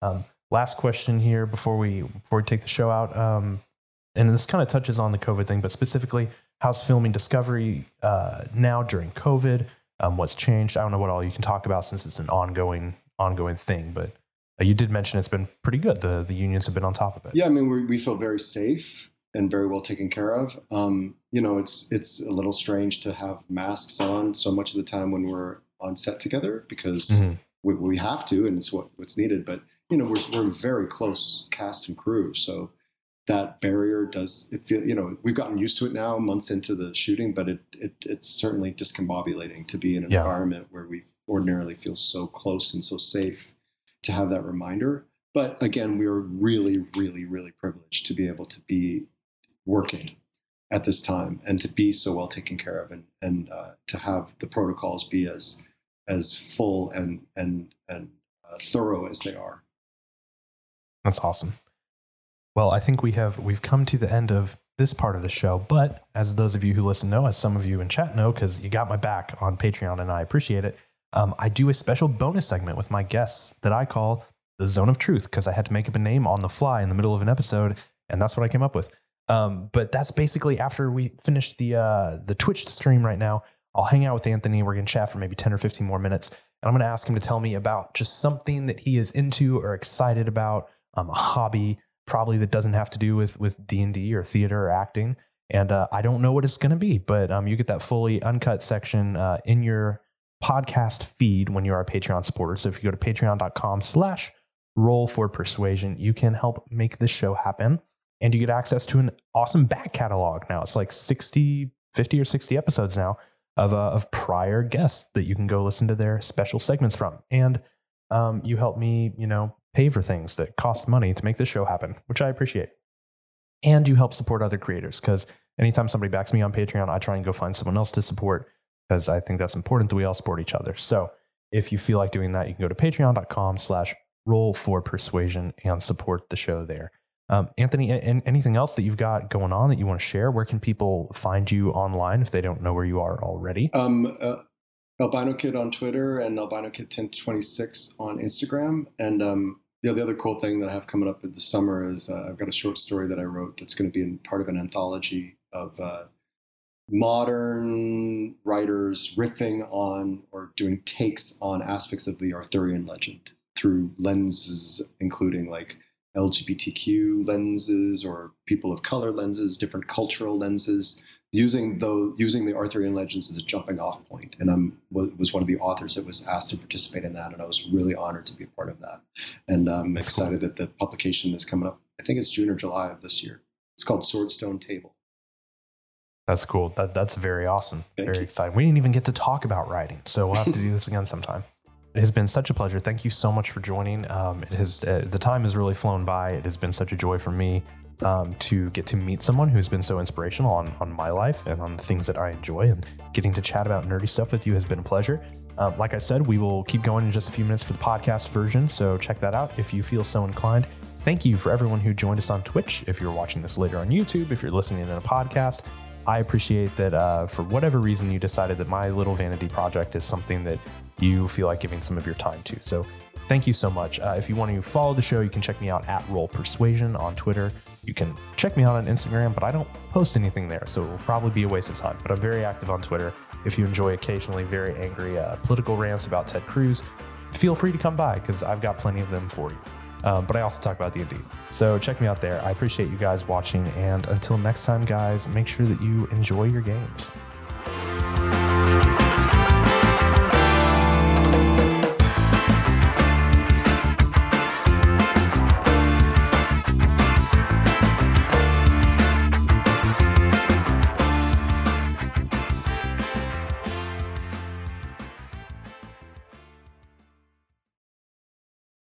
Um, last question here before we, before we take the show out, um, and this kind of touches on the COVID thing, but specifically, how's filming Discovery uh, now during COVID? Um, what's changed? I don't know what all you can talk about since it's an ongoing ongoing thing, but... You did mention it's been pretty good. The the unions have been on top of it. Yeah, I mean, we we feel very safe and very well taken care of. Um, you know, it's it's a little strange to have masks on so much of the time when we're on set together because mm-hmm. we, we have to, and it's what, what's needed. But, you know, we're we're very close cast and crew. So that barrier does, it feel, you know, we've gotten used to it now months into the shooting, but it, it it's certainly discombobulating to be in an yeah. environment where we ordinarily feel so close and so safe. To have that reminder. But again, we are really, really, really privileged to be able to be working at this time and to be so well taken care of, and, and uh, to have the protocols be as as full and and and uh, thorough as they are. That's awesome. Well, I think we have we've come to the end of this part of the show, but as those of you who listen know, as some of you in chat know, because you got my back on Patreon and I appreciate it, Um, I do a special bonus segment with my guests that I call the Zone of Truth, because I had to make up a name on the fly in the middle of an episode, and that's what I came up with. Um, but that's basically after we finish the uh, the Twitch stream right now, I'll hang out with Anthony. We're going to chat for maybe ten or fifteen more minutes, and I'm going to ask him to tell me about just something that he is into or excited about, um, a hobby probably that doesn't have to do with, with D and D or theater or acting. And uh, I don't know what it's going to be, but um, you get that fully uncut section uh, in your podcast feed when you are a Patreon supporter. So if you go to patreon.com slash roll for persuasion, you can help make this show happen, and you get access to an awesome back catalog. Now it's like sixty, fifty or sixty episodes now of, uh, of prior guests that you can go listen to their special segments from. And um, you help me, you know, pay for things that cost money to make this show happen, which I appreciate. And you help support other creators, because anytime somebody backs me on Patreon, I try and go find someone else to support, because I think that's important that we all support each other. So if you feel like doing that, you can go to patreon.com slash roll for persuasion and support the show there. Um, Anthony, and anything else that you've got going on that you want to share? Where can people find you online if they don't know where you are already? Um, uh, Albino Kid on Twitter and Albino Kid ten twenty-six on Instagram. And um, you know, the other cool thing that I have coming up in the summer is uh, I've got a short story that I wrote that's going to be in part of an anthology of uh, modern writers riffing on or doing takes on aspects of the Arthurian legend through lenses, including like L G B T Q lenses or people of color lenses, different cultural lenses, using the, using the Arthurian legends as a jumping off point. And I was one of the authors that was asked to participate in that, and I was really honored to be a part of that. And I'm That's excited cool. that the publication is coming up. I think it's June or July of this year. It's called Swordstone Table. That's cool. That, that's very awesome. Thank very you. Exciting. We didn't even get to talk about writing, so we'll have to do this again sometime. It has been such a pleasure. Thank you so much for joining. Um, it has uh, the time has really flown by. It has been such a joy for me um, to get to meet someone who's been so inspirational on, on my life and on the things that I enjoy, and getting to chat about nerdy stuff with you has been a pleasure. Um, like I said, we will keep going in just a few minutes for the podcast version, so check that out if you feel so inclined. Thank you for everyone who joined us on Twitch. If you're watching this later on YouTube, if you're listening in a podcast, I appreciate that uh, for whatever reason you decided that my little vanity project is something that you feel like giving some of your time to. So thank you so much. Uh, if you want to follow the show, you can check me out at Roll Persuasion on Twitter. You can check me out on Instagram, but I don't post anything there, so it will probably be a waste of time. But I'm very active on Twitter. If you enjoy occasionally very angry uh, political rants about Ted Cruz, feel free to come by, because I've got plenty of them for you. Um, but I also talk about D and D. So check me out there. I appreciate you guys watching. And until next time, guys, make sure that you enjoy your games.